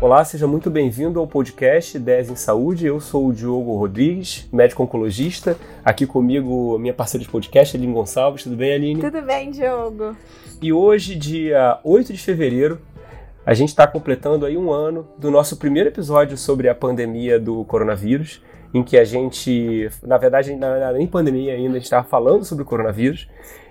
Olá, seja muito bem-vindo ao podcast Ideias em Saúde. Eu sou o Diogo Rodrigues, médico oncologista. Aqui comigo, minha parceira de podcast, Aline Gonçalves. Tudo bem, Aline? Tudo bem, Diogo. E hoje, dia 8 de fevereiro, a gente está completando aí um ano do nosso primeiro episódio sobre a pandemia do coronavírus, em que a gente, na verdade, nem pandemia ainda, a gente estava falando sobre o coronavírus.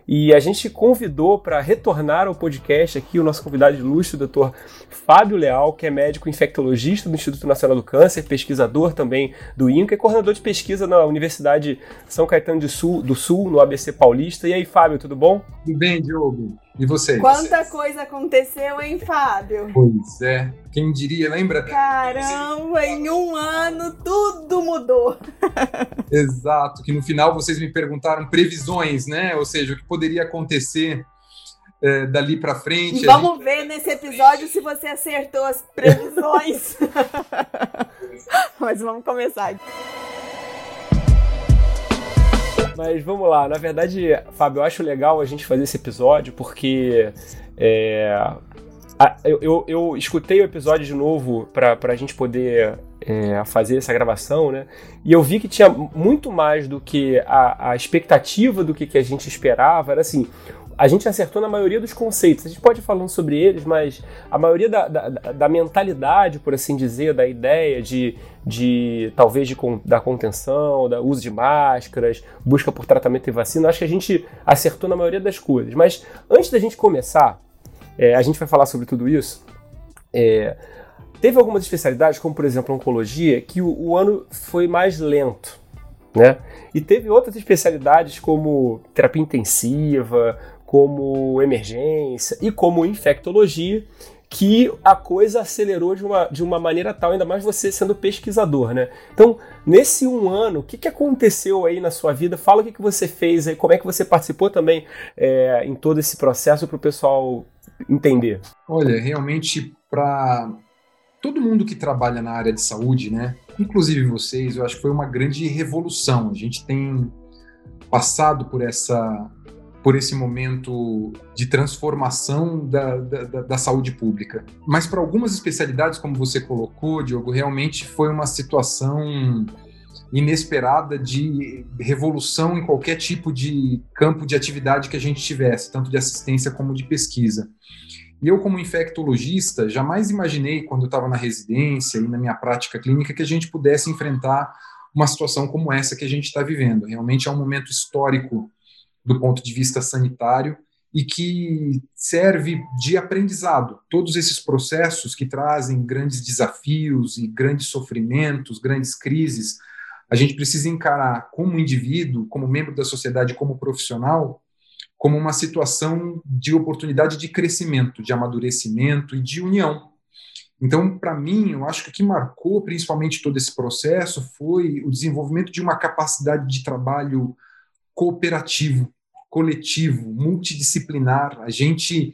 E a gente convidou para retornar ao podcast aqui o nosso convidado de luxo, o Dr. Fábio Leal, que é médico infectologista do Instituto Nacional do Câncer, pesquisador também do INCA e coordenador de pesquisa na Universidade São Caetano do Sul, no ABC Paulista. E aí, Fábio, tudo bom? Tudo bem, Diogo. E vocês? Quanta coisa aconteceu, hein, Fábio? Pois é. Quem diria, lembra? Caramba, em um ano tudo mudou. Exato, que no final vocês me perguntaram previsões, né? Ou seja, o que poderia acontecer dali para frente. E vamos ver nesse episódio se você acertou as previsões. Mas vamos começar. Mas vamos lá, na verdade, Fábio, eu acho legal a gente fazer esse episódio porque eu escutei o episódio de novo para a gente poder fazer essa gravação, né? E eu vi que tinha muito mais do que a expectativa do que a gente esperava, era assim... A gente acertou na maioria dos conceitos, a gente pode ir falando sobre eles, mas a maioria da mentalidade, por assim dizer, da ideia da contenção, da uso de máscaras, busca por tratamento e vacina, acho que a gente acertou na maioria das coisas. Mas antes da gente começar, a gente vai falar sobre tudo isso, teve algumas especialidades, como por exemplo a oncologia, que o ano foi mais lento, né? E teve outras especialidades como terapia intensiva, como emergência e como infectologia, que a coisa acelerou de uma maneira tal, ainda mais você sendo pesquisador, né? Então, nesse um ano, o que aconteceu aí na sua vida? Fala o que você fez aí, como é que você participou também em todo esse processo para o pessoal entender. Olha, realmente para todo mundo que trabalha na área de saúde, né? Inclusive vocês, eu acho que foi uma grande revolução. A gente tem passado por esse momento de transformação da saúde pública. Mas para algumas especialidades, como você colocou, Diogo, realmente foi uma situação inesperada de revolução em qualquer tipo de campo de atividade que a gente tivesse, tanto de assistência como de pesquisa. E eu, como infectologista, jamais imaginei, quando eu estava na residência e na minha prática clínica, que a gente pudesse enfrentar uma situação como essa que a gente está vivendo. Realmente é um momento histórico do ponto de vista sanitário e que serve de aprendizado. Todos esses processos que trazem grandes desafios e grandes sofrimentos, grandes crises, a gente precisa encarar como indivíduo, como membro da sociedade, como profissional, como uma situação de oportunidade de crescimento, de amadurecimento e de união. Então, para mim, eu acho que o que marcou principalmente todo esse processo foi o desenvolvimento de uma capacidade de trabalho cooperativo, coletivo, multidisciplinar. A gente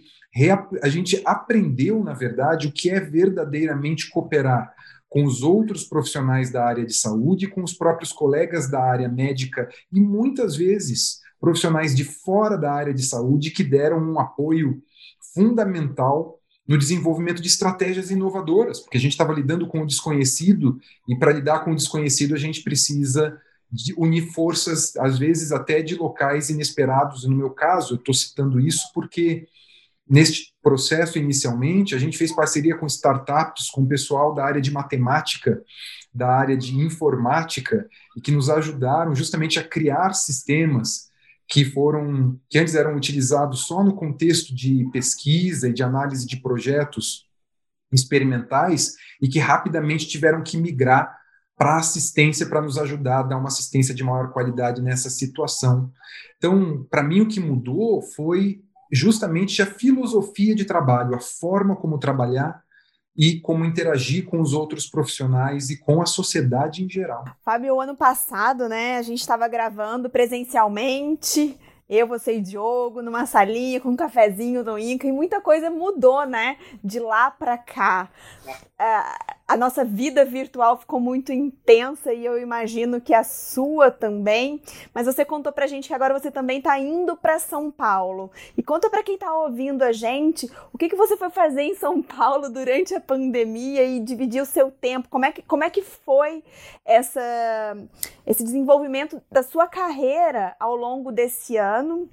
aprendeu, na verdade, o que é verdadeiramente cooperar com os outros profissionais da área de saúde, com os próprios colegas da área médica e, muitas vezes, profissionais de fora da área de saúde que deram um apoio fundamental no desenvolvimento de estratégias inovadoras, porque a gente estava lidando com o desconhecido e para lidar com o desconhecido a gente precisa unir forças, às vezes até de locais inesperados. No meu caso, eu estou citando isso porque neste processo inicialmente a gente fez parceria com startups, com o pessoal da área de matemática, da área de informática e que nos ajudaram justamente a criar sistemas que antes eram utilizados só no contexto de pesquisa e de análise de projetos experimentais e que rapidamente tiveram que migrar para assistência, para nos ajudar a dar uma assistência de maior qualidade nessa situação. Então, para mim, o que mudou foi justamente a filosofia de trabalho, a forma como trabalhar e como interagir com os outros profissionais e com a sociedade em geral. Fábio, ano passado, né, a gente estava gravando presencialmente, eu, você e Diogo, numa salinha com um cafezinho no INCA, e muita coisa mudou, né, de lá para cá. A nossa vida virtual ficou muito intensa e eu imagino que a sua também. Mas você contou pra gente que agora você também tá indo pra São Paulo. E conta pra quem tá ouvindo a gente, o que você foi fazer em São Paulo durante a pandemia e dividir o seu tempo? Como é que foi esse desenvolvimento da sua carreira ao longo desse ano,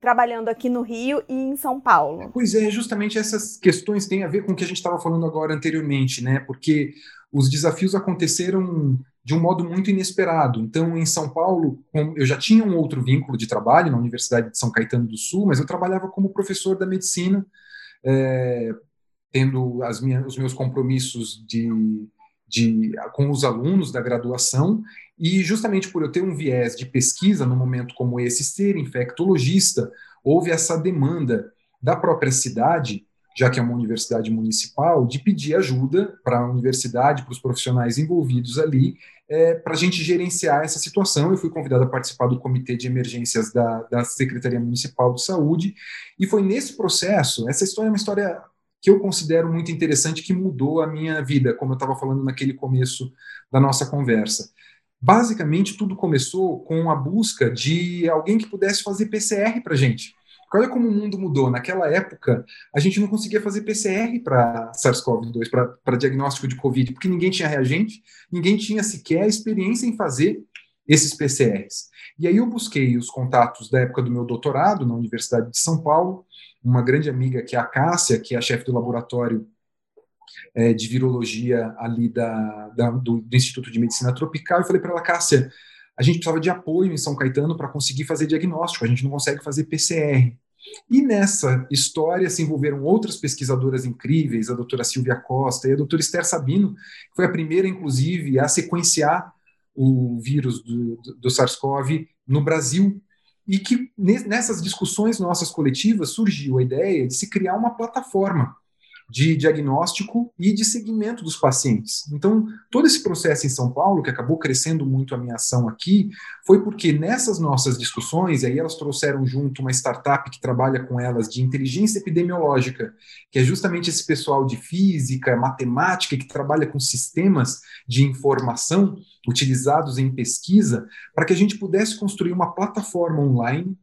trabalhando aqui no Rio e em São Paulo? Pois é, justamente essas questões têm a ver com o que a gente estava falando agora anteriormente, né? Porque os desafios aconteceram de um modo muito inesperado. Então, em São Paulo, eu já tinha um outro vínculo de trabalho na Universidade de São Caetano do Sul, mas eu trabalhava como professor da medicina, tendo os meus compromissos com os alunos da graduação, e justamente por eu ter um viés de pesquisa num momento como esse, ser infectologista, houve essa demanda da própria cidade, já que é uma universidade municipal, de pedir ajuda para a universidade, para os profissionais envolvidos ali, para a gente gerenciar essa situação. Eu fui convidado a participar do Comitê de Emergências da Secretaria Municipal de Saúde, e foi nesse processo, essa história é uma história que eu considero muito interessante, que mudou a minha vida, como eu estava falando naquele começo da nossa conversa. Basicamente, tudo começou com a busca de alguém que pudesse fazer PCR para a gente. Porque olha como o mundo mudou. Naquela época, a gente não conseguia fazer PCR para SARS-CoV-2, para diagnóstico de COVID, porque ninguém tinha reagente, ninguém tinha sequer experiência em fazer esses PCRs. E aí eu busquei os contatos da época do meu doutorado na Universidade de São Paulo, uma grande amiga que é a Cássia, que é a chefe do laboratório de virologia ali do Instituto de Medicina Tropical. Eu falei para ela: Cássia, a gente precisava de apoio em São Caetano para conseguir fazer diagnóstico, a gente não consegue fazer PCR. E nessa história se envolveram outras pesquisadoras incríveis, a doutora Silvia Costa e a doutora Esther Sabino, que foi a primeira, inclusive, a sequenciar o vírus do SARS-CoV no Brasil. E que nessas discussões nossas coletivas surgiu a ideia de se criar uma plataforma de diagnóstico e de seguimento dos pacientes. Então, todo esse processo em São Paulo, que acabou crescendo muito a minha ação aqui, foi porque nessas nossas discussões, e aí elas trouxeram junto uma startup que trabalha com elas de inteligência epidemiológica, que é justamente esse pessoal de física, matemática, que trabalha com sistemas de informação utilizados em pesquisa, para que a gente pudesse construir uma plataforma online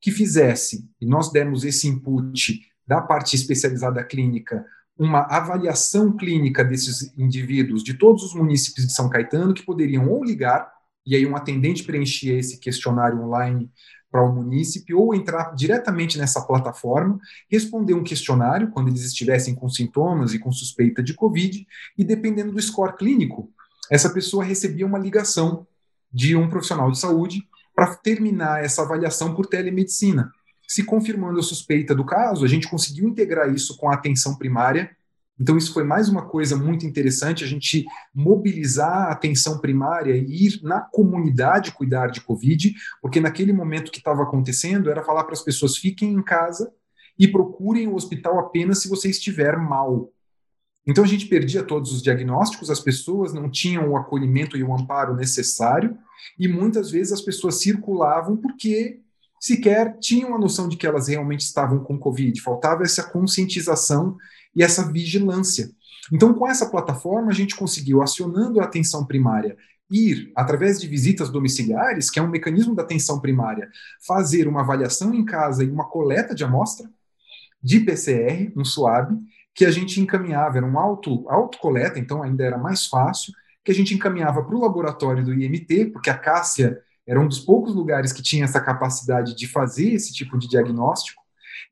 que fizesse, e nós demos esse input da parte especializada clínica, uma avaliação clínica desses indivíduos de todos os munícipes de São Caetano, que poderiam ou ligar, e aí um atendente preenchia esse questionário online para o munícipe, ou entrar diretamente nessa plataforma, responder um questionário, quando eles estivessem com sintomas e com suspeita de COVID, e dependendo do score clínico, essa pessoa recebia uma ligação de um profissional de saúde para terminar essa avaliação por telemedicina. Se confirmando a suspeita do caso, a gente conseguiu integrar isso com a atenção primária. Então, isso foi mais uma coisa muito interessante, a gente mobilizar a atenção primária e ir na comunidade cuidar de COVID, porque naquele momento que estava acontecendo, era falar para as pessoas: fiquem em casa e procurem o hospital apenas se você estiver mal. Então, a gente perdia todos os diagnósticos, as pessoas não tinham o acolhimento e o amparo necessário, e muitas vezes as pessoas circulavam porque sequer tinham a noção de que elas realmente estavam com COVID, faltava essa conscientização e essa vigilância. Então, com essa plataforma, a gente conseguiu, acionando a atenção primária, ir, através de visitas domiciliares, que é um mecanismo da atenção primária, fazer uma avaliação em casa e uma coleta de amostra de PCR, um swab, que a gente encaminhava, era um autocoleta, então ainda era mais fácil, que a gente encaminhava para o laboratório do IMT, porque a Cássia era um dos poucos lugares que tinha essa capacidade de fazer esse tipo de diagnóstico,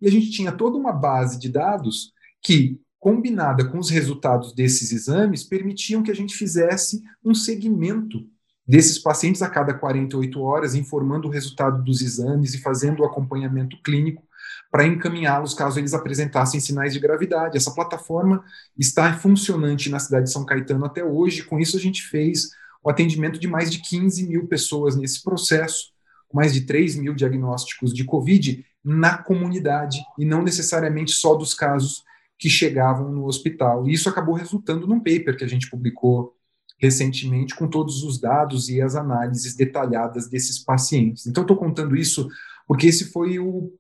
e a gente tinha toda uma base de dados que, combinada com os resultados desses exames, permitiam que a gente fizesse um segmento desses pacientes a cada 48 horas, informando o resultado dos exames e fazendo o acompanhamento clínico para encaminhá-los caso eles apresentassem sinais de gravidade. Essa plataforma está funcionante na cidade de São Caetano até hoje, com isso a gente fez o atendimento de mais de 15 mil pessoas nesse processo, mais de 3 mil diagnósticos de COVID na comunidade, e não necessariamente só dos casos que chegavam no hospital. E isso acabou resultando num paper que a gente publicou recentemente, com todos os dados e as análises detalhadas desses pacientes. Então, estou contando isso porque esse foi o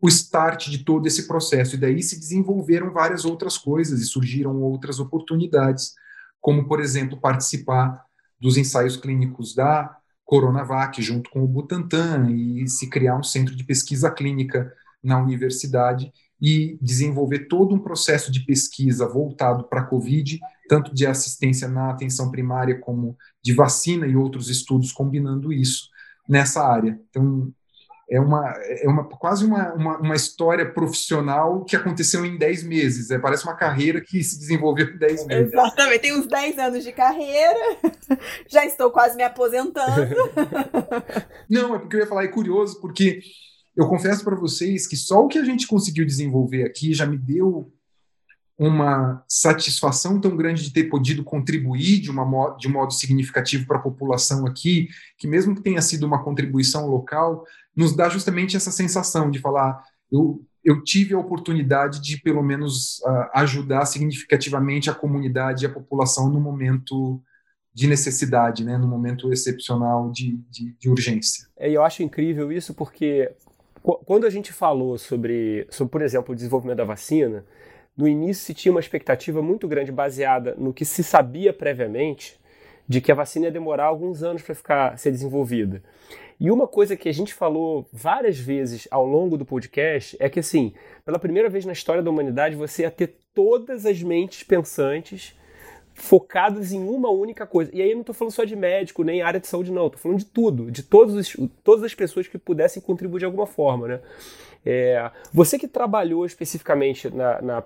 o start de todo esse processo. E daí se desenvolveram várias outras coisas e surgiram outras oportunidades, como, por exemplo, participar dos ensaios clínicos da Coronavac junto com o Butantan e se criar um centro de pesquisa clínica na universidade e desenvolver todo um processo de pesquisa voltado para a COVID, tanto de assistência na atenção primária como de vacina e outros estudos combinando isso nessa área. Então, é quase uma história profissional que aconteceu em 10 meses. Parece uma carreira que se desenvolveu em 10 meses. Exatamente. Tenho uns 10 anos de carreira. Já estou quase me aposentando. Não, é porque eu ia falar, é curioso, porque eu confesso para vocês que só o que a gente conseguiu desenvolver aqui já me deu uma satisfação tão grande de ter podido contribuir de um modo significativo para a população aqui, que mesmo que tenha sido uma contribuição local, nos dá justamente essa sensação de falar, eu tive a oportunidade de, pelo menos, ajudar significativamente a comunidade e a população no momento de necessidade, né, no momento excepcional de urgência. É, eu acho incrível isso porque quando a gente falou sobre, por exemplo, o desenvolvimento da vacina, no início se tinha uma expectativa muito grande baseada no que se sabia previamente de que a vacina ia demorar alguns anos para ser desenvolvida. E uma coisa que a gente falou várias vezes ao longo do podcast é que, assim, pela primeira vez na história da humanidade, você ia ter todas as mentes pensantes focadas em uma única coisa. E aí eu não estou falando só de médico, nem área de saúde, não. Estou falando de tudo, de todas as pessoas que pudessem contribuir de alguma forma, né? Você que trabalhou especificamente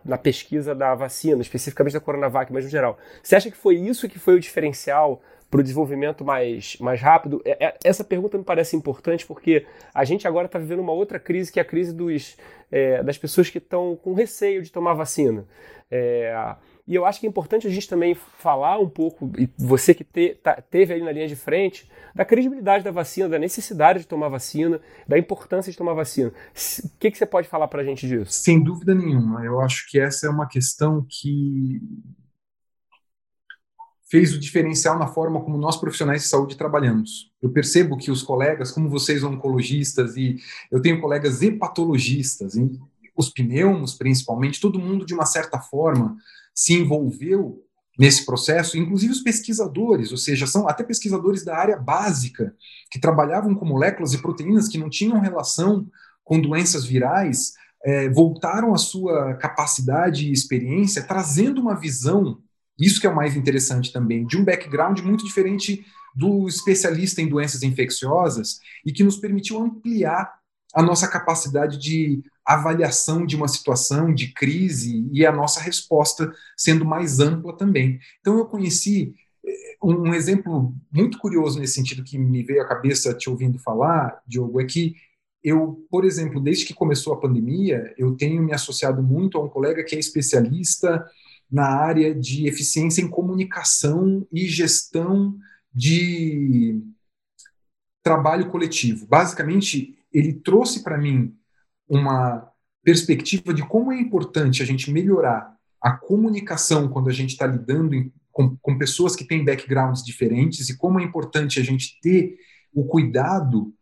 na pesquisa da vacina, especificamente da Coronavac, mas no geral, você acha que foi isso que foi o diferencial para o desenvolvimento mais rápido? Essa pergunta me parece importante porque a gente agora está vivendo uma outra crise, que é a crise das pessoas que estão com receio de tomar vacina. E eu acho que é importante a gente também falar um pouco, e você que teve ali na linha de frente, da credibilidade da vacina, da necessidade de tomar vacina, da importância de tomar vacina. O que você pode falar para a gente disso? Sem dúvida nenhuma. Eu acho que essa é uma questão que fez o diferencial na forma como nós, profissionais de saúde, trabalhamos. Eu percebo que os colegas, como vocês, oncologistas, e eu tenho colegas hepatologistas, e os pneumos, principalmente, todo mundo, de uma certa forma, se envolveu nesse processo, inclusive os pesquisadores, ou seja, são até pesquisadores da área básica, que trabalhavam com moléculas e proteínas que não tinham relação com doenças virais, voltaram à sua capacidade e experiência, trazendo uma visão, isso que é o mais interessante também, de um background muito diferente do especialista em doenças infecciosas e que nos permitiu ampliar a nossa capacidade de avaliação de uma situação de crise e a nossa resposta sendo mais ampla também. Então eu conheci um exemplo muito curioso nesse sentido que me veio à cabeça te ouvindo falar, Diogo, é que eu, por exemplo, desde que começou a pandemia, eu tenho me associado muito a um colega que é especialista na área de eficiência em comunicação e gestão de trabalho coletivo. Basicamente, ele trouxe para mim uma perspectiva de como é importante a gente melhorar a comunicação quando a gente está lidando com pessoas que têm backgrounds diferentes e como é importante a gente ter o cuidado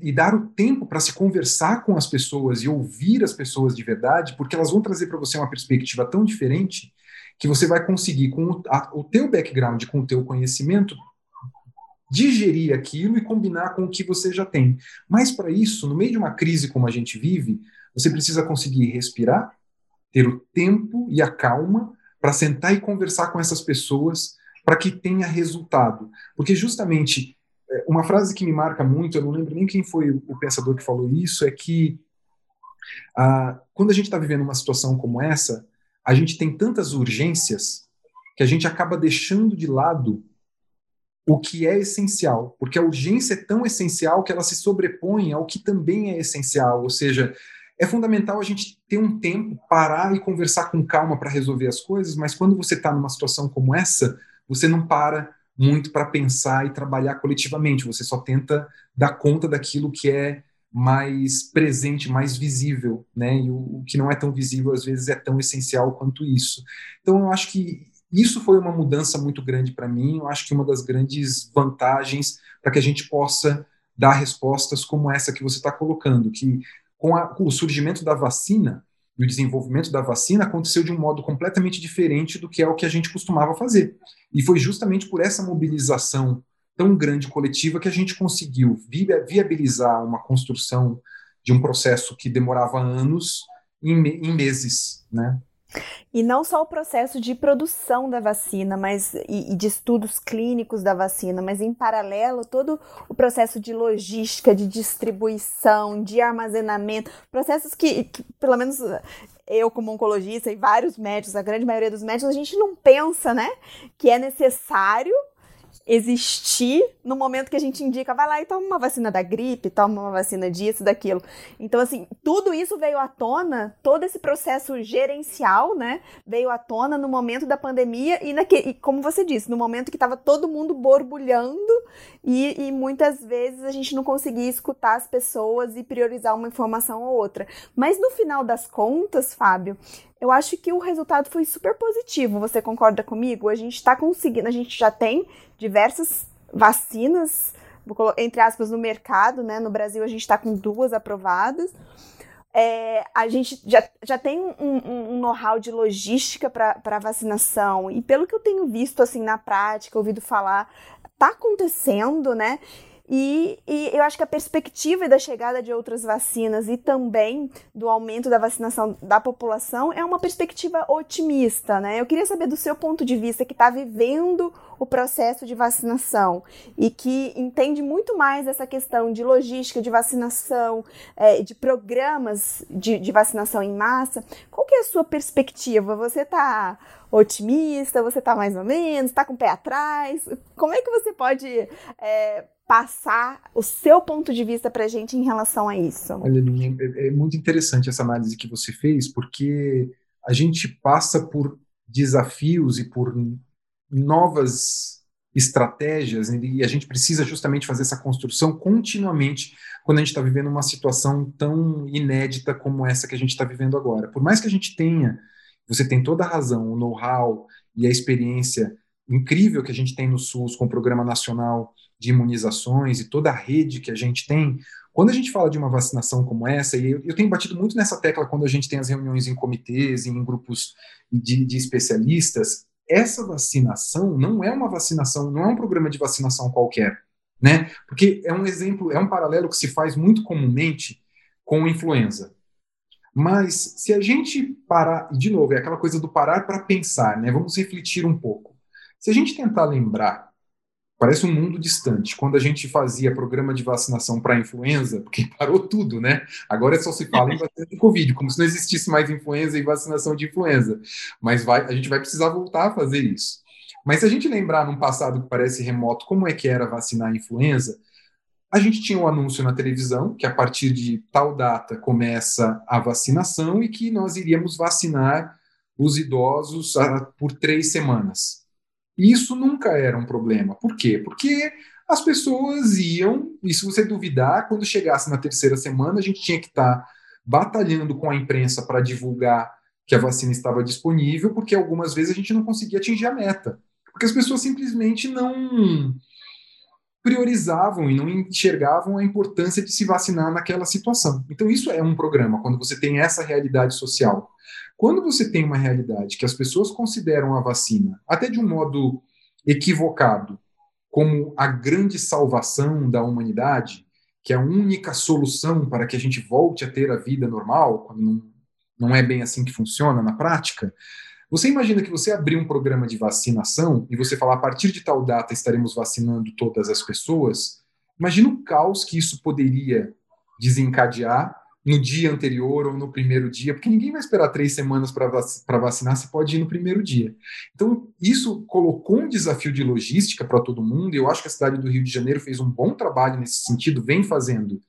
e dar o tempo para se conversar com as pessoas e ouvir as pessoas de verdade, porque elas vão trazer para você uma perspectiva tão diferente que você vai conseguir, com o teu background, com o teu conhecimento, digerir aquilo e combinar com o que você já tem. Mas para isso, no meio de uma crise como a gente vive, você precisa conseguir respirar, ter o tempo e a calma para sentar e conversar com essas pessoas para que tenha resultado. Porque justamente uma frase que me marca muito, eu não lembro nem quem foi o pensador que falou isso, é que quando a gente está vivendo uma situação como essa, a gente tem tantas urgências que a gente acaba deixando de lado o que é essencial, porque a urgência é tão essencial que ela se sobrepõe ao que também é essencial, ou seja, é fundamental a gente ter um tempo, parar e conversar com calma para resolver as coisas, mas quando você está numa situação como essa, você não para muito para pensar e trabalhar coletivamente, você só tenta dar conta daquilo que é mais presente, mais visível, né? E o que não é tão visível, às vezes, é tão essencial quanto isso. Então, eu acho que isso foi uma mudança muito grande para mim, eu acho que uma das grandes vantagens para que a gente possa dar respostas como essa que você está colocando, que com o surgimento da vacina e o desenvolvimento da vacina aconteceu de um modo completamente diferente do que é o que a gente costumava fazer. E foi justamente por essa mobilização tão grande coletiva que a gente conseguiu viabilizar uma construção de um processo que demorava anos em meses, né? E não só o processo de produção da vacina, mas e de estudos clínicos da vacina, mas em paralelo todo o processo de logística, de distribuição, de armazenamento, processos que pelo menos eu como oncologista e vários médicos, a grande maioria dos médicos, a gente não pensa, né, que é necessário existir no momento que a gente indica, vai lá e toma uma vacina da gripe, toma uma vacina disso, daquilo. Então, assim, tudo isso veio à tona, todo esse processo gerencial, né, veio à tona no momento da pandemia e como você disse, no momento que estava todo mundo borbulhando e muitas vezes a gente não conseguia escutar as pessoas e priorizar uma informação ou outra. Mas no final das contas, Fábio, eu acho que o resultado foi super positivo. Você concorda comigo? A gente está conseguindo, a gente já tem diversas vacinas, entre aspas, no mercado, né? No Brasil a gente está com 2 aprovadas. A gente já tem um know-how de logística para vacinação. E pelo que eu tenho visto assim, na prática, ouvido falar, está acontecendo, né? E eu acho que a perspectiva da chegada de outras vacinas e também do aumento da vacinação da população é uma perspectiva otimista, né? Eu queria saber do seu ponto de vista, que está vivendo o processo de vacinação e que entende muito mais essa questão de logística, de vacinação, de programas de vacinação em massa. Qual que é a sua perspectiva? Você está otimista? Você está mais ou menos? Está com o pé atrás? Como é que você pode passar o seu ponto de vista para a gente em relação a isso? Olha, Aline, é muito interessante essa análise que você fez, porque a gente passa por desafios e por novas estratégias, e a gente precisa justamente fazer essa construção continuamente quando a gente está vivendo uma situação tão inédita como essa que a gente está vivendo agora. Por mais que a gente tenha, você tem toda a razão, o know-how e a experiência incrível que a gente tem no SUS com o Programa Nacional de imunizações e toda a rede que a gente tem, quando a gente fala de uma vacinação como essa, e eu tenho batido muito nessa tecla quando a gente tem as reuniões em comitês, em grupos de especialistas, essa vacinação não é uma vacinação, não é um programa de vacinação qualquer, né? Porque é um exemplo, é um paralelo que se faz muito comumente com a influenza. Mas se a gente parar, e de novo, é aquela coisa do parar para pensar, né? Vamos refletir um pouco. Se a gente tentar lembrar, parece um mundo distante. Quando a gente fazia programa de vacinação para influenza, porque parou tudo, né? Agora só se fala em vacina de Covid, como se não existisse mais influenza e vacinação de influenza. Mas a gente vai precisar voltar a fazer isso. Mas se a gente lembrar num passado que parece remoto, como é que era vacinar a influenza, a gente tinha um anúncio na televisão que a partir de tal data começa a vacinação e que nós iríamos vacinar os idosos por 3 semanas. E isso nunca era um problema. Por quê? Porque as pessoas iam, e se você duvidar, quando chegasse na 3ª semana, a gente tinha que estar batalhando com a imprensa para divulgar que a vacina estava disponível, porque algumas vezes a gente não conseguia atingir a meta. Porque as pessoas simplesmente não priorizavam e não enxergavam a importância de se vacinar naquela situação. Então isso é um programa, quando você tem essa realidade social. Quando você tem uma realidade que as pessoas consideram a vacina, até de um modo equivocado, como a grande salvação da humanidade, que é a única solução para que a gente volte a ter a vida normal, quando não é bem assim que funciona na prática, você imagina que você abrir um programa de vacinação e você falar a partir de tal data estaremos vacinando todas as pessoas, imagina o caos que isso poderia desencadear no dia anterior ou no primeiro dia, porque ninguém vai esperar 3 semanas para vacinar, você pode ir no primeiro dia. Então, isso colocou um desafio de logística para todo mundo, e eu acho que a cidade do Rio de Janeiro fez um bom trabalho nesse sentido, vem fazendo,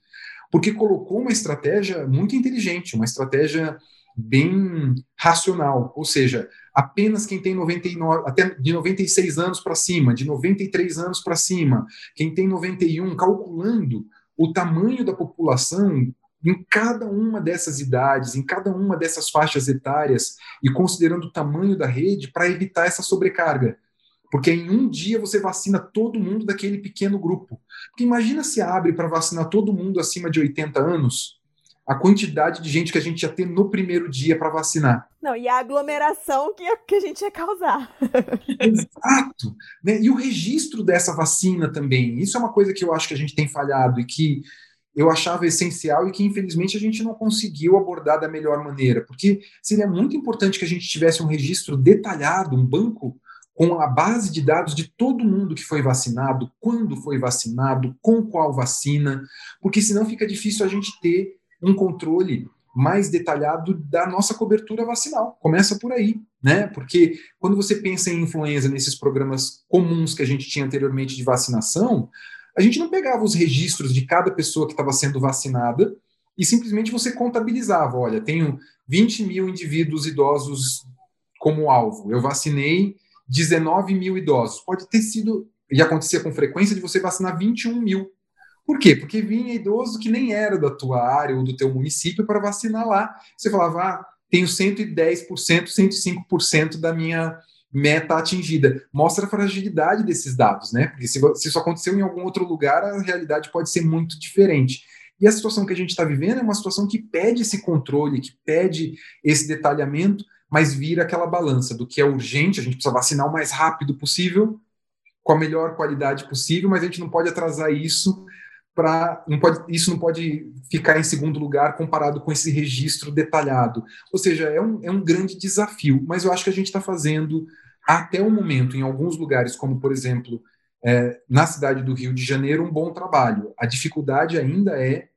porque colocou uma estratégia muito inteligente, uma estratégia bem racional, ou seja, apenas quem tem 99, até de 96 anos para cima, de 93 anos para cima, quem tem 91, calculando o tamanho da população em cada uma dessas idades, em cada uma dessas faixas etárias e considerando o tamanho da rede para evitar essa sobrecarga. Porque em um dia você vacina todo mundo daquele pequeno grupo. Porque imagina se abre para vacinar todo mundo acima de 80 anos, a quantidade de gente que a gente ia ter no primeiro dia para vacinar. Não, e a aglomeração que a gente ia causar. Exato. Né? E o registro dessa vacina também. Isso é uma coisa que eu acho que a gente tem falhado e que eu achava essencial e que, infelizmente, a gente não conseguiu abordar da melhor maneira. Porque seria muito importante que a gente tivesse um registro detalhado, um banco com a base de dados de todo mundo que foi vacinado, quando foi vacinado, com qual vacina, porque senão fica difícil a gente ter um controle mais detalhado da nossa cobertura vacinal. Começa por aí, né? Porque quando você pensa em influenza nesses programas comuns que a gente tinha anteriormente de vacinação, a gente não pegava os registros de cada pessoa que estava sendo vacinada e simplesmente você contabilizava. Olha, tenho 20 mil indivíduos idosos como alvo. Eu vacinei 19 mil idosos. Pode ter sido, e acontecia com frequência, de você vacinar 21 mil. Por quê? Porque vinha idoso que nem era da tua área ou do teu município para vacinar lá. Você falava, ah, tenho 110%, 105% da minha meta atingida. Mostra a fragilidade desses dados, né? Porque se isso aconteceu em algum outro lugar, a realidade pode ser muito diferente. E a situação que a gente está vivendo é uma situação que pede esse controle, que pede esse detalhamento, mas vira aquela balança do que é urgente, a gente precisa vacinar o mais rápido possível, com a melhor qualidade possível, mas a gente não pode atrasar isso, isso não pode ficar em segundo lugar comparado com esse registro detalhado. Ou seja, é um grande desafio, mas eu acho que a gente está fazendo até o momento, em alguns lugares, como por exemplo, na cidade do Rio de Janeiro, um bom trabalho. A dificuldade ainda é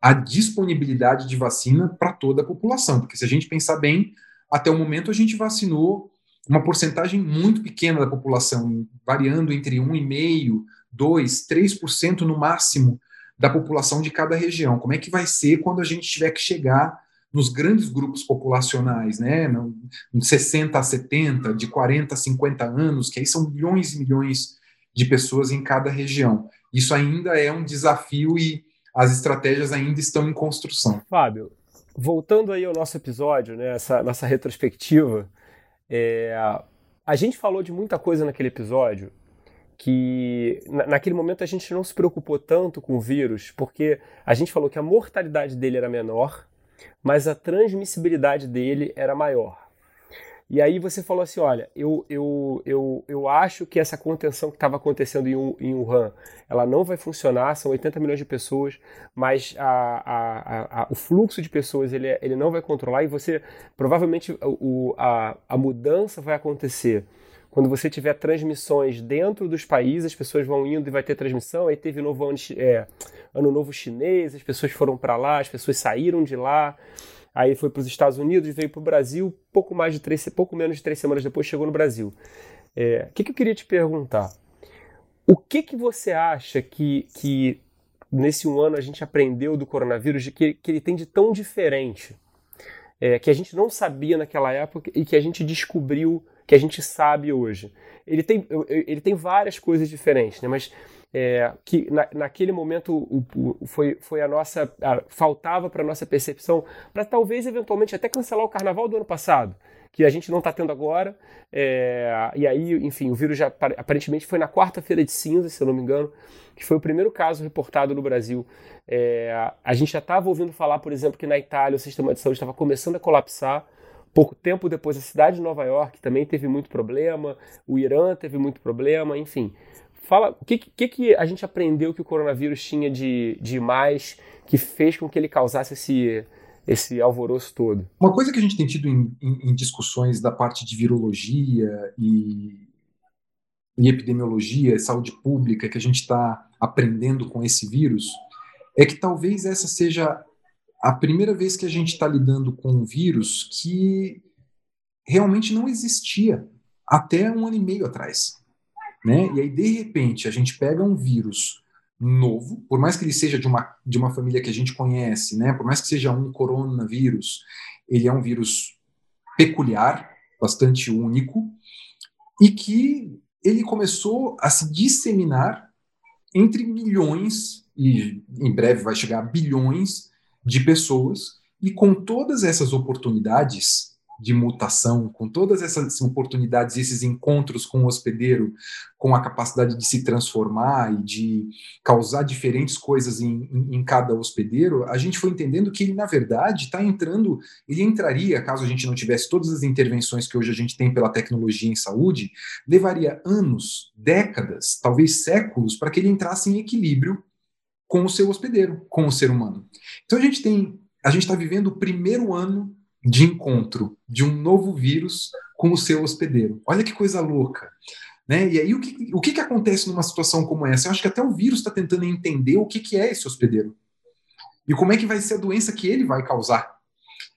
a disponibilidade de vacina para toda a população, porque se a gente pensar bem, até o momento a gente vacinou uma porcentagem muito pequena da população, variando entre 1,5%, 2%, 3% no máximo da população de cada região. Como é que vai ser quando a gente tiver que chegar nos grandes grupos populacionais, né? De 60 a 70, de 40 a 50 anos, que aí são milhões e milhões de pessoas em cada região. Isso ainda é um desafio e as estratégias ainda estão em construção. Fábio, voltando aí ao nosso episódio, né, essa nossa retrospectiva, a gente falou de muita coisa naquele episódio que, naquele momento, a gente não se preocupou tanto com o vírus, porque a gente falou que a mortalidade dele era menor, mas a transmissibilidade dele era maior. E aí você falou assim, olha, eu acho que essa contenção que estava acontecendo em Wuhan, ela não vai funcionar, são 80 milhões de pessoas, mas o fluxo de pessoas ele não vai controlar e você, provavelmente a mudança vai acontecer. Quando você tiver transmissões dentro dos países, as pessoas vão indo e vai ter transmissão, aí teve novo ano novo chinês, as pessoas foram para lá, as pessoas saíram de lá. Aí foi para os Estados Unidos, veio para o Brasil, pouco menos de 3 semanas depois chegou no Brasil. O que eu queria te perguntar? O que você acha que nesse 1 ano a gente aprendeu do coronavírus, de que ele tem de tão diferente, que a gente não sabia naquela época e que a gente descobriu, que a gente sabe hoje? Ele tem várias coisas diferentes, né? Mas que naquele momento foi a nossa, faltava para a nossa percepção, para talvez eventualmente até cancelar o carnaval do ano passado, que a gente não está tendo agora, e aí, enfim, o vírus já aparentemente foi na quarta-feira de cinzas, se eu não me engano, que foi o primeiro caso reportado no Brasil. A gente já estava ouvindo falar, por exemplo, que na Itália o sistema de saúde estava começando a colapsar. Pouco tempo depois, a cidade de Nova York também teve muito problema, o Irã teve muito problema, enfim. Fala, o que a gente aprendeu que o coronavírus tinha de mais que fez com que ele causasse esse alvoroço todo? Uma coisa que a gente tem tido em discussões da parte de virologia e epidemiologia, saúde pública, que a gente está aprendendo com esse vírus, é que talvez essa seja a primeira vez que a gente está lidando com um vírus que realmente não existia até 1 ano e meio atrás. Né? E aí, de repente, a gente pega um vírus novo, por mais que ele seja de uma família que a gente conhece, né? Por mais que seja um coronavírus, ele é um vírus peculiar, bastante único, e que ele começou a se disseminar entre milhões, e em breve vai chegar a bilhões de pessoas, e com todas essas oportunidades de mutação, com todas essas oportunidades, esses encontros com o hospedeiro, com a capacidade de se transformar e de causar diferentes coisas em cada hospedeiro, a gente foi entendendo que ele, na verdade, entraria, caso a gente não tivesse todas as intervenções que hoje a gente tem pela tecnologia em saúde, levaria anos, décadas, talvez séculos, para que ele entrasse em equilíbrio com o seu hospedeiro, com o ser humano. Então a gente está vivendo o primeiro ano de encontro de um novo vírus com o seu hospedeiro. Olha que coisa louca, né? E aí o que acontece numa situação como essa? Eu acho que até o vírus está tentando entender o que é esse hospedeiro e como é que vai ser a doença que ele vai causar.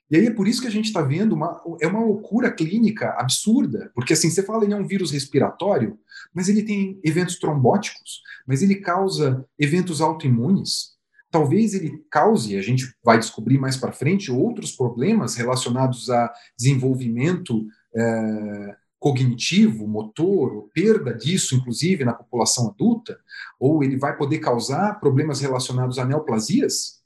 E aí é por isso que a gente está vendo uma loucura clínica absurda, porque assim, você fala, ele é um vírus respiratório, mas ele tem eventos trombóticos, mas ele causa eventos autoimunes. Talvez ele cause, a gente vai descobrir mais para frente, outros problemas relacionados a desenvolvimento cognitivo, motor, ou perda disso, inclusive, na população adulta, ou ele vai poder causar problemas relacionados a neoplasias.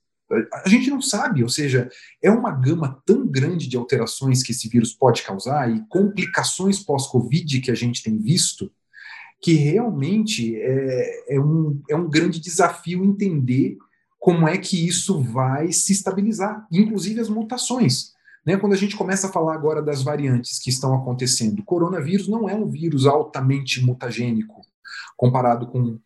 A gente não sabe, ou seja, é uma gama tão grande de alterações que esse vírus pode causar e complicações pós-Covid que a gente tem visto, que realmente é um grande desafio entender como é que isso vai se estabilizar, inclusive as mutações. Né? Quando a gente começa a falar agora das variantes que estão acontecendo, o coronavírus não é um vírus altamente mutagênico, comparado com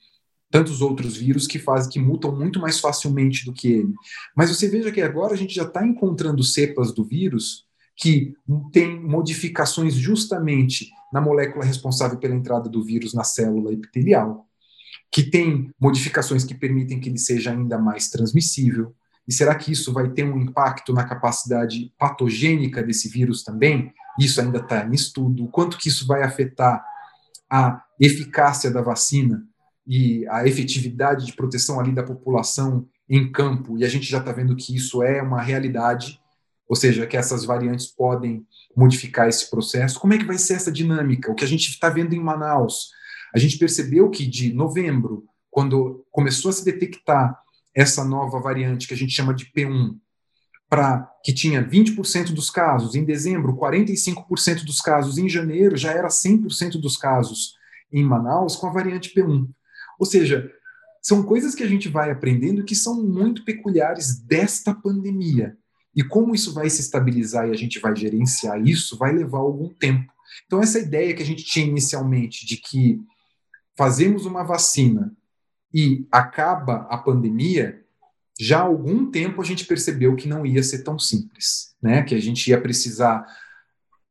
tantos outros vírus que mutam muito mais facilmente do que ele. Mas você veja que agora a gente já está encontrando cepas do vírus que têm modificações justamente na molécula responsável pela entrada do vírus na célula epitelial, que tem modificações que permitem que ele seja ainda mais transmissível. E será que isso vai ter um impacto na capacidade patogênica desse vírus também? Isso ainda está em estudo. O quanto que isso vai afetar a eficácia da vacina e a efetividade de proteção ali da população em campo, e a gente já está vendo que isso é uma realidade, ou seja, que essas variantes podem modificar esse processo. Como é que vai ser essa dinâmica? O que a gente está vendo em Manaus, a gente percebeu que de novembro, quando começou a se detectar essa nova variante que a gente chama de P1, que tinha 20% dos casos, em dezembro 45% dos casos, em janeiro já era 100% dos casos em Manaus com a variante P1. Ou seja, são coisas que a gente vai aprendendo que são muito peculiares desta pandemia. E como isso vai se estabilizar e a gente vai gerenciar isso, vai levar algum tempo. Então, essa ideia que a gente tinha inicialmente de que fazemos uma vacina e acaba a pandemia, já há algum tempo a gente percebeu que não ia ser tão simples, né? Que a gente ia precisar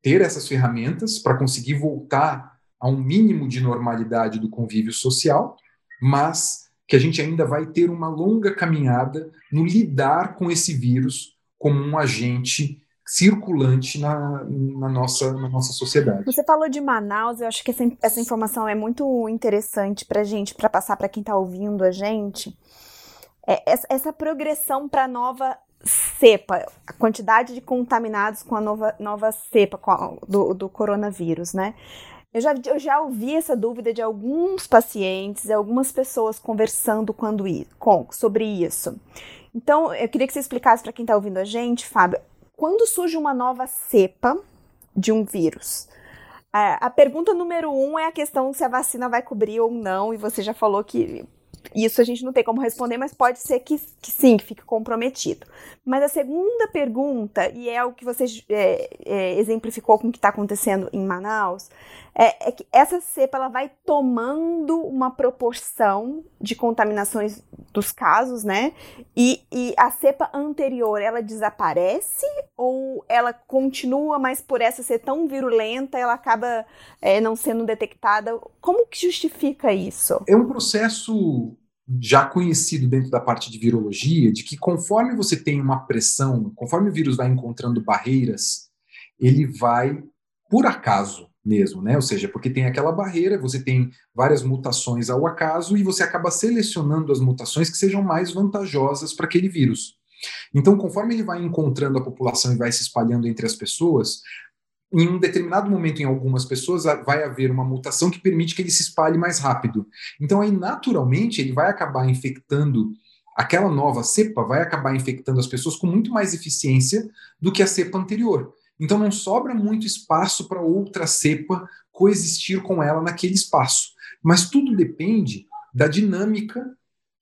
ter essas ferramentas para conseguir voltar a um mínimo de normalidade do convívio social, mas que a gente ainda vai ter uma longa caminhada no lidar com esse vírus como um agente circulante na nossa sociedade. Você falou de Manaus, eu acho que essa informação é muito interessante para a gente, para passar para quem está ouvindo a gente. Essa progressão para a nova cepa, a quantidade de contaminados com a nova cepa do coronavírus, né? Eu já ouvi essa dúvida de alguns pacientes, algumas pessoas conversando sobre isso. Então, eu queria que você explicasse para quem está ouvindo a gente, Fábio, quando surge uma nova cepa de um vírus? A pergunta número 1 é a questão se a vacina vai cobrir ou não, e você já falou que isso a gente não tem como responder, mas pode ser que sim, que fique comprometido. Mas a segunda pergunta, e é o que você exemplificou com o que está acontecendo em Manaus, é que essa cepa ela vai tomando uma proporção de contaminações dos casos, né? E a cepa anterior, ela desaparece ou ela continua, mas por essa ser tão virulenta, ela acaba não sendo detectada? Como que justifica isso? É um processo já conhecido dentro da parte de virologia, de que conforme você tem uma pressão, conforme o vírus vai encontrando barreiras, ele vai, por acaso mesmo, né? Ou seja, porque tem aquela barreira, você tem várias mutações ao acaso e você acaba selecionando as mutações que sejam mais vantajosas para aquele vírus. Então, conforme ele vai encontrando a população e vai se espalhando entre as pessoas, em um determinado momento, em algumas pessoas, vai haver uma mutação que permite que ele se espalhe mais rápido. Então, aí, naturalmente, ele vai acabar infectando, aquela nova cepa vai acabar infectando as pessoas com muito mais eficiência do que a cepa anterior. Então não sobra muito espaço para outra cepa coexistir com ela naquele espaço. Mas tudo depende da dinâmica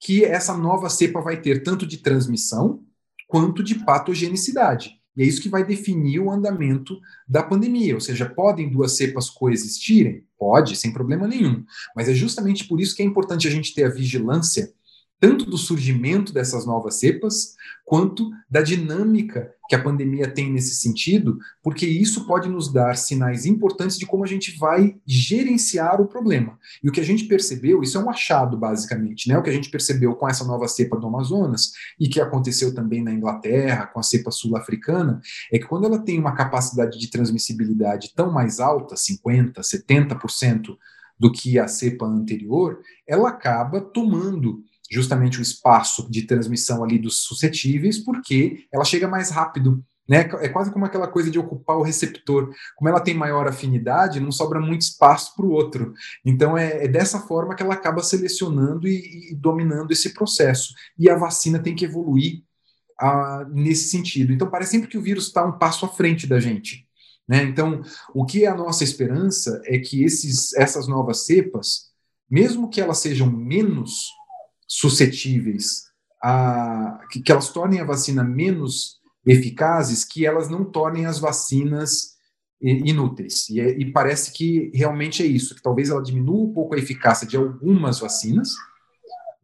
que essa nova cepa vai ter, tanto de transmissão quanto de patogenicidade. E é isso que vai definir o andamento da pandemia. Ou seja, podem duas cepas coexistirem? Pode, sem problema nenhum. Mas é justamente por isso que é importante a gente ter a vigilância tanto do surgimento dessas novas cepas, quanto da dinâmica que a pandemia tem nesse sentido, porque isso pode nos dar sinais importantes de como a gente vai gerenciar o problema. E o que a gente percebeu, isso é um achado basicamente, né? O que a gente percebeu com essa nova cepa do Amazonas, e que aconteceu também na Inglaterra, com a cepa sul-africana, é que quando ela tem uma capacidade de transmissibilidade tão mais alta, 50%, 70% do que a cepa anterior, ela acaba tomando justamente o espaço de transmissão ali dos suscetíveis, porque ela chega mais rápido, né? É quase como aquela coisa de ocupar o receptor. Como ela tem maior afinidade, não sobra muito espaço para o outro. Então é dessa forma que ela acaba selecionando e dominando esse processo. E a vacina tem que evoluir nesse sentido. Então parece sempre que o vírus está um passo à frente da gente, né? Então o que é a nossa esperança é que essas novas cepas, mesmo que elas sejam menos suscetíveis, que elas tornem a vacina menos eficazes, que elas não tornem as vacinas inúteis. E parece que realmente é isso, que talvez ela diminua um pouco a eficácia de algumas vacinas,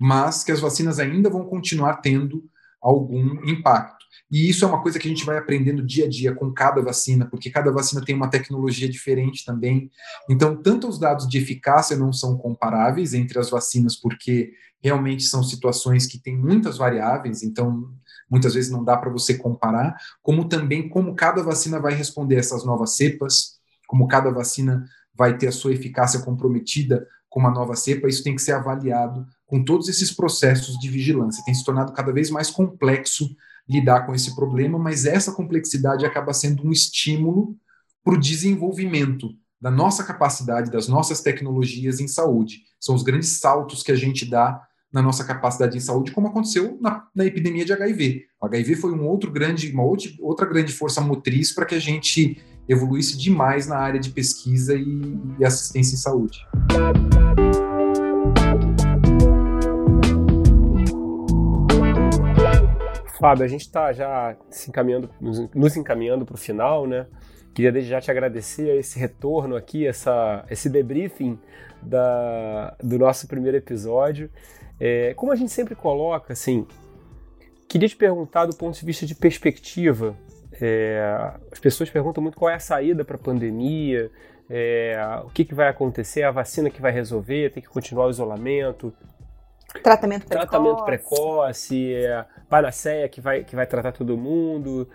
mas que as vacinas ainda vão continuar tendo algum impacto. E isso é uma coisa que a gente vai aprendendo dia a dia com cada vacina, porque cada vacina tem uma tecnologia diferente também. Então, tanto os dados de eficácia não são comparáveis entre as vacinas, porque realmente são situações que têm muitas variáveis, então muitas vezes não dá para você comparar, como também como cada vacina vai responder a essas novas cepas, como cada vacina vai ter a sua eficácia comprometida com uma nova cepa. Isso tem que ser avaliado com todos esses processos de vigilância. Tem se tornado cada vez mais complexo lidar com esse problema, mas essa complexidade acaba sendo um estímulo para o desenvolvimento da nossa capacidade, das nossas tecnologias em saúde. São os grandes saltos que a gente dá na nossa capacidade em saúde, como aconteceu na epidemia de HIV. O HIV foi outra grande força motriz para que a gente evoluísse demais na área de pesquisa e assistência em saúde. Fábio, a gente está já nos encaminhando para o final, né? Queria desde já te agradecer esse retorno aqui, esse debriefing do nosso primeiro episódio. Como a gente sempre coloca, assim, queria te perguntar do ponto de vista de perspectiva. As pessoas perguntam muito qual é a saída para a pandemia, o que vai acontecer, a vacina que vai resolver, tem que continuar o isolamento. Tratamento precoce, panaceia que vai tratar todo mundo.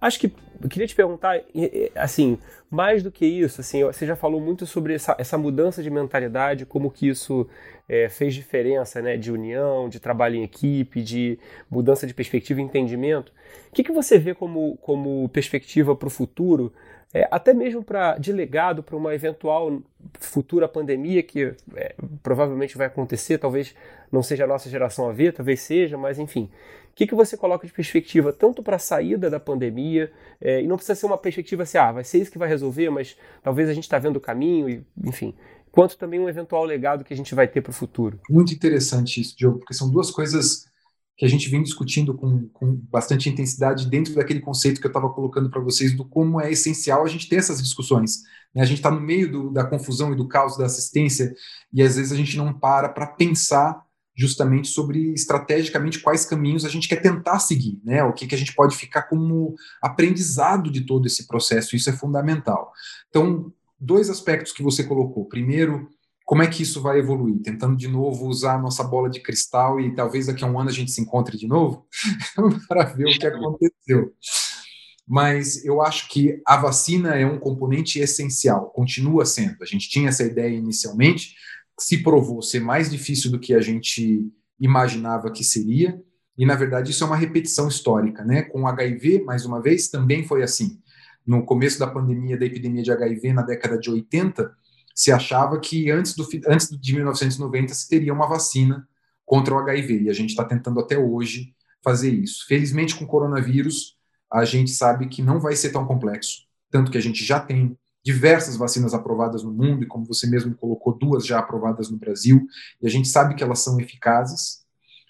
Acho que eu queria te perguntar, assim, mais do que isso, assim, você já falou muito sobre essa mudança de mentalidade, como que isso fez diferença, né, de união, de trabalho em equipe, de mudança de perspectiva e entendimento. O que você vê como perspectiva para o futuro? Até mesmo de legado para uma eventual futura pandemia que provavelmente vai acontecer, talvez não seja a nossa geração a ver, talvez seja, mas enfim. O que você coloca de perspectiva tanto para a saída da pandemia, e não precisa ser uma perspectiva assim, vai ser isso que vai resolver, mas talvez a gente está vendo o caminho, e, enfim, quanto também um eventual legado que a gente vai ter para o futuro. Muito interessante isso, Diogo, porque são duas coisas que a gente vem discutindo com bastante intensidade dentro daquele conceito que eu estava colocando para vocês do como é essencial a gente ter essas discussões, né? A gente está no meio da confusão e do caos da assistência e às vezes a gente não para pensar justamente sobre estrategicamente quais caminhos a gente quer tentar seguir, né? O que a gente pode ficar como aprendizado de todo esse processo, isso é fundamental. Então, dois aspectos que você colocou. Primeiro, como é que isso vai evoluir? Tentando de novo usar a nossa bola de cristal e talvez daqui a um ano a gente se encontre de novo para ver o que aconteceu. Mas eu acho que a vacina é um componente essencial, continua sendo. A gente tinha essa ideia inicialmente, se provou ser mais difícil do que a gente imaginava que seria, e na verdade isso é uma repetição histórica, né? Com o HIV, mais uma vez, também foi assim. No começo da epidemia de HIV, na década de 80, se achava que antes de 1990 se teria uma vacina contra o HIV, e a gente está tentando até hoje fazer isso. Felizmente, com o coronavírus, a gente sabe que não vai ser tão complexo, tanto que a gente já tem diversas vacinas aprovadas no mundo, e como você mesmo colocou, 2 já aprovadas no Brasil, e a gente sabe que elas são eficazes,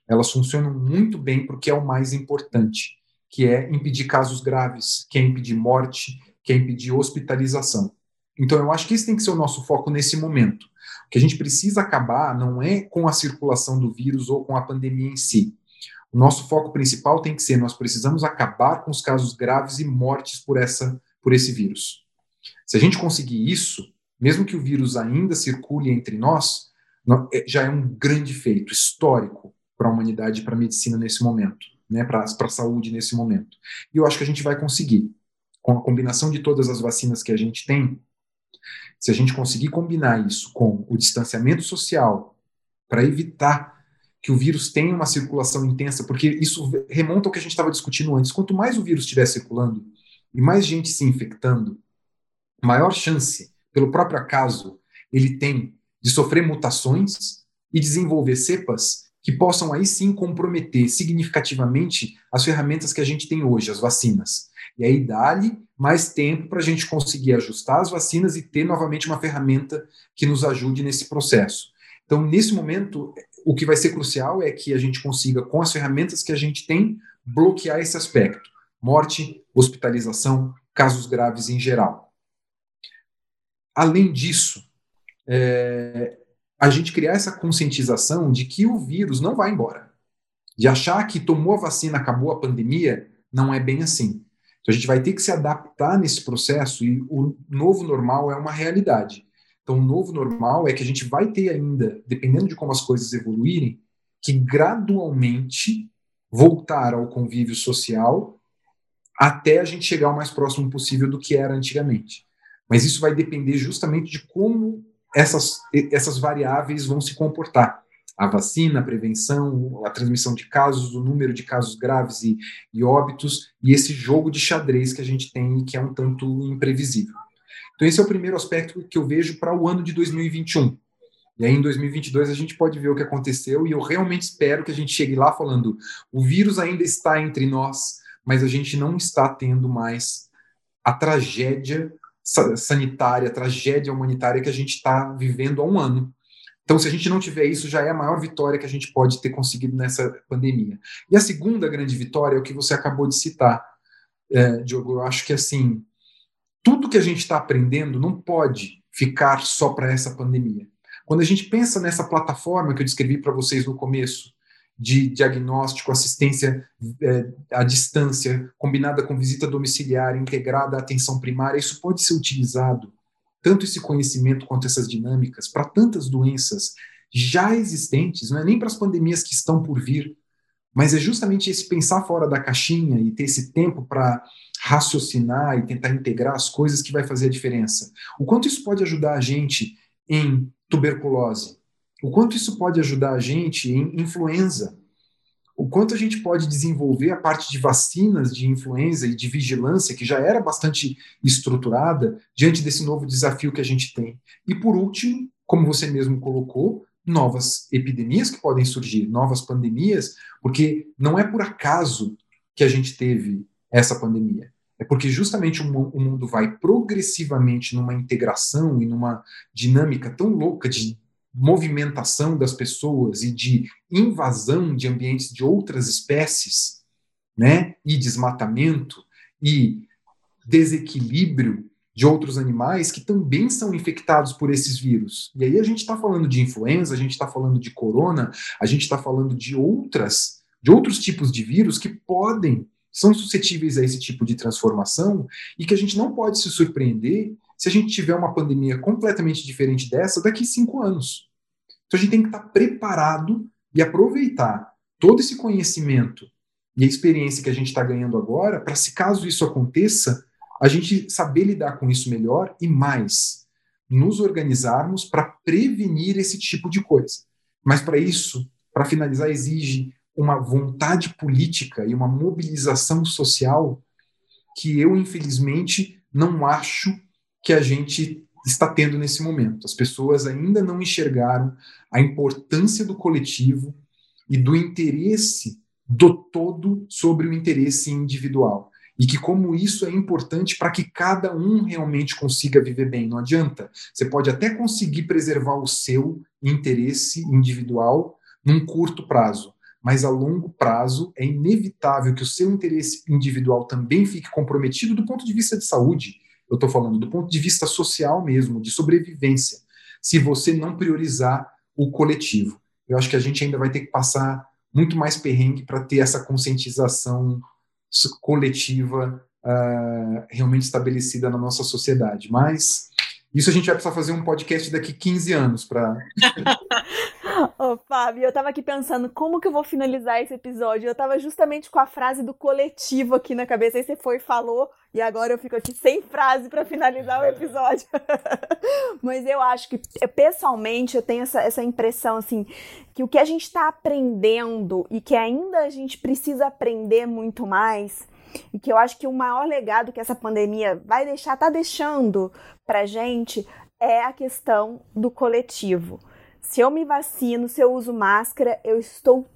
elas funcionam muito bem porque é o mais importante, que é impedir casos graves, que é impedir morte, que é impedir hospitalização. Então, eu acho que esse tem que ser o nosso foco nesse momento. O que a gente precisa acabar não é com a circulação do vírus ou com a pandemia em si. O nosso foco principal tem que ser, nós precisamos acabar com os casos graves e mortes por esse vírus. Se a gente conseguir isso, mesmo que o vírus ainda circule entre nós, já é um grande feito histórico para a humanidade e para a medicina nesse momento, né, para a saúde nesse momento. E eu acho que a gente vai conseguir. Com a combinação de todas as vacinas que a gente tem, se a gente conseguir combinar isso com o distanciamento social para evitar que o vírus tenha uma circulação intensa, porque isso remonta ao que a gente estava discutindo antes. Quanto mais o vírus estiver circulando e mais gente se infectando, maior chance, pelo próprio acaso, ele tem de sofrer mutações e desenvolver cepas que possam aí sim comprometer significativamente as ferramentas que a gente tem hoje, as vacinas. E aí dá-lhe mais tempo para a gente conseguir ajustar as vacinas e ter novamente uma ferramenta que nos ajude nesse processo. Então, nesse momento, o que vai ser crucial é que a gente consiga, com as ferramentas que a gente tem, bloquear esse aspecto. Morte, hospitalização, casos graves em geral. Além disso, a gente criar essa conscientização de que o vírus não vai embora. De achar que tomou a vacina, acabou a pandemia, não é bem assim. Então, a gente vai ter que se adaptar nesse processo e o novo normal é uma realidade. Então, o novo normal é que a gente vai ter ainda, dependendo de como as coisas evoluírem, que gradualmente voltar ao convívio social até a gente chegar o mais próximo possível do que era antigamente. Mas isso vai depender justamente de como essas variáveis vão se comportar. A vacina, a prevenção, a transmissão de casos, o número de casos graves e óbitos, e esse jogo de xadrez que a gente tem e que é um tanto imprevisível. Então, esse é o primeiro aspecto que eu vejo para o ano de 2021. E aí, em 2022, a gente pode ver o que aconteceu e eu realmente espero que a gente chegue lá falando o vírus ainda está entre nós, mas a gente não está tendo mais a tragédia sanitária, a tragédia humanitária que a gente está vivendo há um ano. Então, se a gente não tiver isso, já é a maior vitória que a gente pode ter conseguido nessa pandemia. E a segunda grande vitória é o que você acabou de citar, Diogo. Eu acho que, assim, tudo que a gente está aprendendo não pode ficar só para essa pandemia. Quando a gente pensa nessa plataforma que eu descrevi para vocês no começo, de diagnóstico, assistência à distância, combinada com visita domiciliar, integrada à atenção primária, isso pode ser utilizado, tanto esse conhecimento quanto essas dinâmicas, para tantas doenças já existentes, não é nem para as pandemias que estão por vir, mas é justamente esse pensar fora da caixinha e ter esse tempo para raciocinar e tentar integrar as coisas que vai fazer a diferença. O quanto isso pode ajudar a gente em tuberculose? O quanto isso pode ajudar a gente em influenza? O quanto a gente pode desenvolver a parte de vacinas de influenza e de vigilância, que já era bastante estruturada, diante desse novo desafio que a gente tem? E, por último, como você mesmo colocou, novas epidemias que podem surgir, novas pandemias, porque não é por acaso que a gente teve essa pandemia. É porque justamente o mundo vai progressivamente numa integração e numa dinâmica tão louca de movimentação das pessoas e de invasão de ambientes de outras espécies, né? E desmatamento e desequilíbrio de outros animais que também são infectados por esses vírus. E aí a gente está falando de influenza, a gente está falando de corona, a gente está falando de outros tipos de vírus que são suscetíveis a esse tipo de transformação e que a gente não pode se surpreender se a gente tiver uma pandemia completamente diferente dessa daqui 5 anos. Então a gente tem que estar preparado e aproveitar todo esse conhecimento e a experiência que a gente está ganhando agora para, se caso isso aconteça, a gente saber lidar com isso melhor e mais, nos organizarmos para prevenir esse tipo de coisa. Mas para isso, para finalizar, exige uma vontade política e uma mobilização social que eu, infelizmente, não acho que a gente está tendo nesse momento. As pessoas ainda não enxergaram a importância do coletivo e do interesse do todo sobre o interesse individual. E que como isso é importante para que cada um realmente consiga viver bem. Não adianta. Você pode até conseguir preservar o seu interesse individual num curto prazo, mas a longo prazo é inevitável que o seu interesse individual também fique comprometido do ponto de vista de saúde. Eu estou falando do ponto de vista social mesmo, de sobrevivência, se você não priorizar o coletivo. Eu acho que a gente ainda vai ter que passar muito mais perrengue para ter essa conscientização coletiva realmente estabelecida na nossa sociedade. Mas isso a gente vai precisar fazer um podcast daqui 15 anos para... Ô, Fábio, eu tava aqui pensando como que eu vou finalizar esse episódio. Eu tava justamente com a frase do coletivo aqui na cabeça, aí você foi e falou, e agora eu fico aqui sem frase para finalizar o episódio. Mas eu acho que, pessoalmente, eu tenho essa impressão, assim, que o que a gente tá aprendendo e que ainda a gente precisa aprender muito mais, e que eu acho que o maior legado que essa pandemia vai deixar, tá deixando pra gente, é a questão do coletivo. Se eu me vacino, se eu uso máscara, eu estou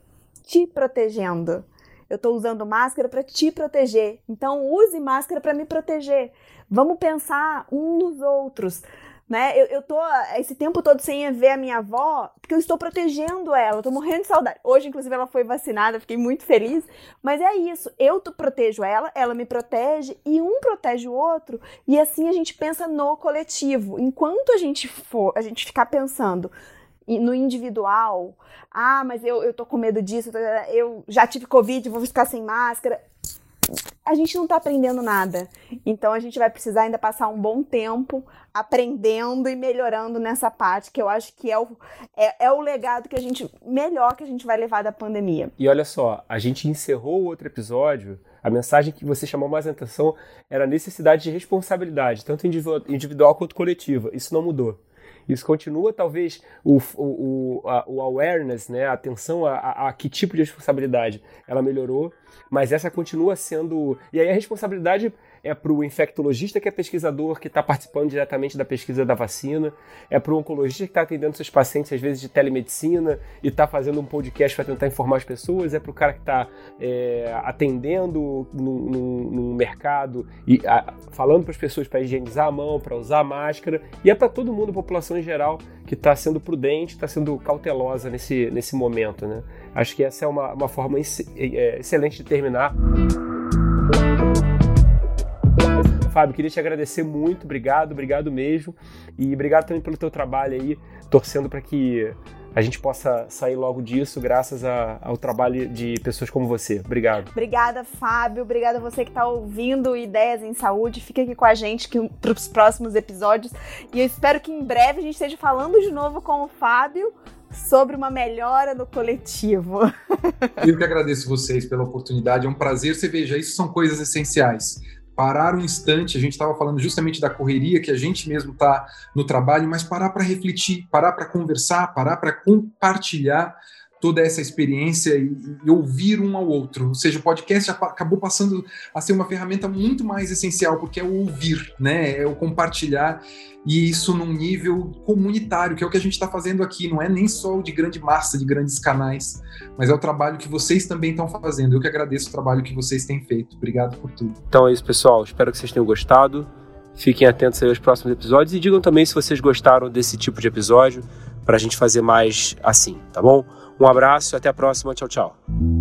te protegendo. Eu estou usando máscara para te proteger. Então, use máscara para me proteger. Vamos pensar uns nos outros. Né? Eu estou esse tempo todo sem ver a minha avó, porque eu estou protegendo ela. Estou morrendo de saudade. Hoje, inclusive, ela foi vacinada. Fiquei muito feliz. Mas é isso. Eu protejo ela, ela me protege. E um protege o outro. E assim a gente pensa no coletivo. Enquanto a gente ficar pensando... no individual, mas eu tô com medo disso, eu já tive Covid, vou ficar sem máscara, a gente não tá aprendendo nada. Então a gente vai precisar ainda passar um bom tempo aprendendo e melhorando nessa parte, que eu acho que é o legado que que a gente vai levar da pandemia. E olha só, a gente encerrou o outro episódio, a mensagem que você chamou mais atenção era a necessidade de responsabilidade, tanto individual quanto coletiva. Isso não mudou. Isso continua, talvez, o awareness, né, a atenção a que tipo de responsabilidade ela melhorou, mas essa continua sendo... E aí a responsabilidade é para o infectologista, que é pesquisador, que está participando diretamente da pesquisa da vacina, é para o oncologista que está atendendo seus pacientes, às vezes, de telemedicina e está fazendo um podcast para tentar informar as pessoas, é para o cara que está atendendo no mercado e falando para as pessoas para higienizar a mão, para usar máscara, e é para todo mundo, a população em geral, que está sendo prudente, está sendo cautelosa nesse momento, né? Acho que essa é uma forma excelente de terminar. Fábio, queria te agradecer muito, obrigado mesmo, e obrigado também pelo teu trabalho aí, torcendo para que a gente possa sair logo disso, graças ao trabalho de pessoas como você. Obrigado. Obrigada, Fábio, obrigada a você que está ouvindo Ideias em Saúde, fica aqui com a gente para os próximos episódios, e eu espero que em breve a gente esteja falando de novo com o Fábio sobre uma melhora no coletivo. Eu que agradeço vocês pela oportunidade, é um prazer, você veja, isso são coisas essenciais. Parar um instante, a gente estava falando justamente da correria que a gente mesmo está no trabalho, mas parar para refletir, parar para conversar, parar para compartilhar toda essa experiência e ouvir um ao outro. Ou seja, o podcast acabou passando a ser uma ferramenta muito mais essencial, porque é o ouvir, né? É o compartilhar, e isso num nível comunitário, que é o que a gente está fazendo aqui, não é nem só o de grande massa, de grandes canais, mas é o trabalho que vocês também estão fazendo. Eu que agradeço o trabalho que vocês têm feito. Obrigado por tudo. Então é isso, pessoal. Espero que vocês tenham gostado. Fiquem atentos aí aos próximos episódios e digam também se vocês gostaram desse tipo de episódio, para a gente fazer mais assim, tá bom? Um abraço, até a próxima, tchau, tchau.